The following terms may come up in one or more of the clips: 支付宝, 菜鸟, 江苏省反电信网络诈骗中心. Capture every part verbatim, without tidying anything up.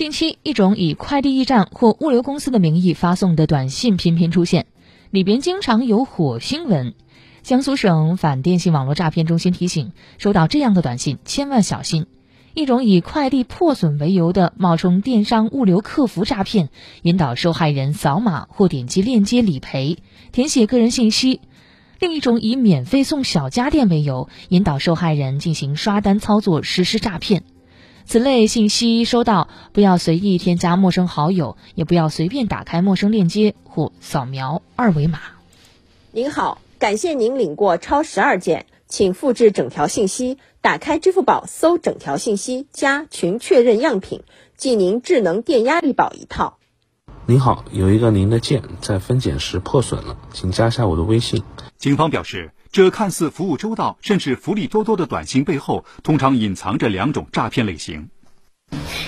近期，一种以快递驿站或物流公司的名义发送的短信频频出现，里边经常有火星文。江苏省反电信网络诈骗中心提醒，收到这样的短信千万小心。一种以快递破损为由的冒充电商物流客服诈骗，引导受害人扫码或点击链接理赔，填写个人信息；另一种以免费送小家电为由，引导受害人进行刷单操作，实施诈骗。此类信息收到，不要随意添加陌生好友，也不要随便打开陌生链接或扫描二维码。您好，感谢您领过超十二件，请复制整条信息，打开支付宝搜整条信息加群确认样品，寄您智能电压力宝一套。您好，有一个您的件在分拣时破损了，请加下我的微信。警方表示，这看似服务周到甚至福利多多的短信背后，通常隐藏着两种诈骗类型。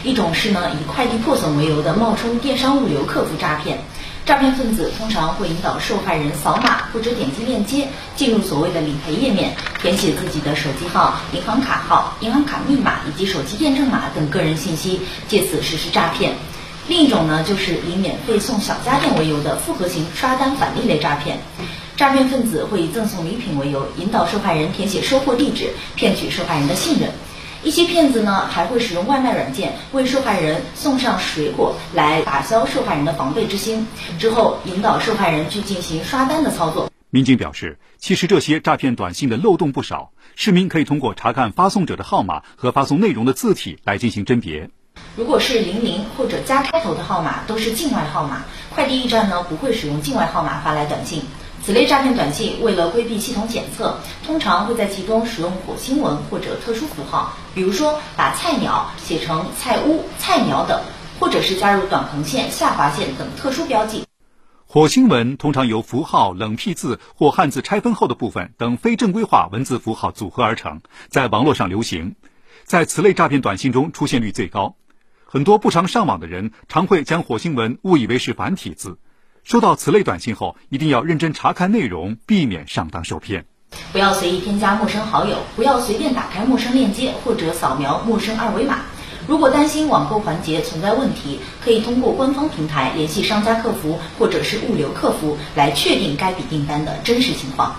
一种是呢以快递破损为由的冒充电商物流客服诈骗，诈骗分子通常会引导受害人扫码或者点击链接，进入所谓的理赔页面，填写自己的手机号、银行卡号、银行卡密码以及手机验证码等个人信息，借此实施诈骗。另一种呢，就是以免费送小家电为由的复合型刷单返利类诈骗，诈骗分子会以赠送礼品为由，引导受害人填写收货地址，骗取受害人的信任。一些骗子呢还会使用外卖软件为受害人送上水果，来打消受害人的防备之心，之后引导受害人去进行刷单的操作。民警表示，其实这些诈骗短信的漏洞不少，市民可以通过查看发送者的号码和发送内容的字体来进行甄别。如果是零零或者加开头的号码，都是境外号码，快递驿站呢不会使用境外号码发来短信。此类诈骗短信为了规避系统检测，通常会在其中使用火星文或者特殊符号，比如说把菜鸟写成菜屋、菜鸟等，或者是加入短横线、下划线等特殊标记。火星文通常由符号、冷僻字或汉字拆分后的部分等非正规化文字符号组合而成，在网络上流行，在此类诈骗短信中出现率最高。很多不常上网的人常会将火星文误以为是繁体字。收到此类短信后，一定要认真查看内容，避免上当受骗。不要随意添加陌生好友，不要随便打开陌生链接或者扫描陌生二维码。如果担心网购环节存在问题，可以通过官方平台联系商家客服或者是物流客服，来确定该笔订单的真实情况。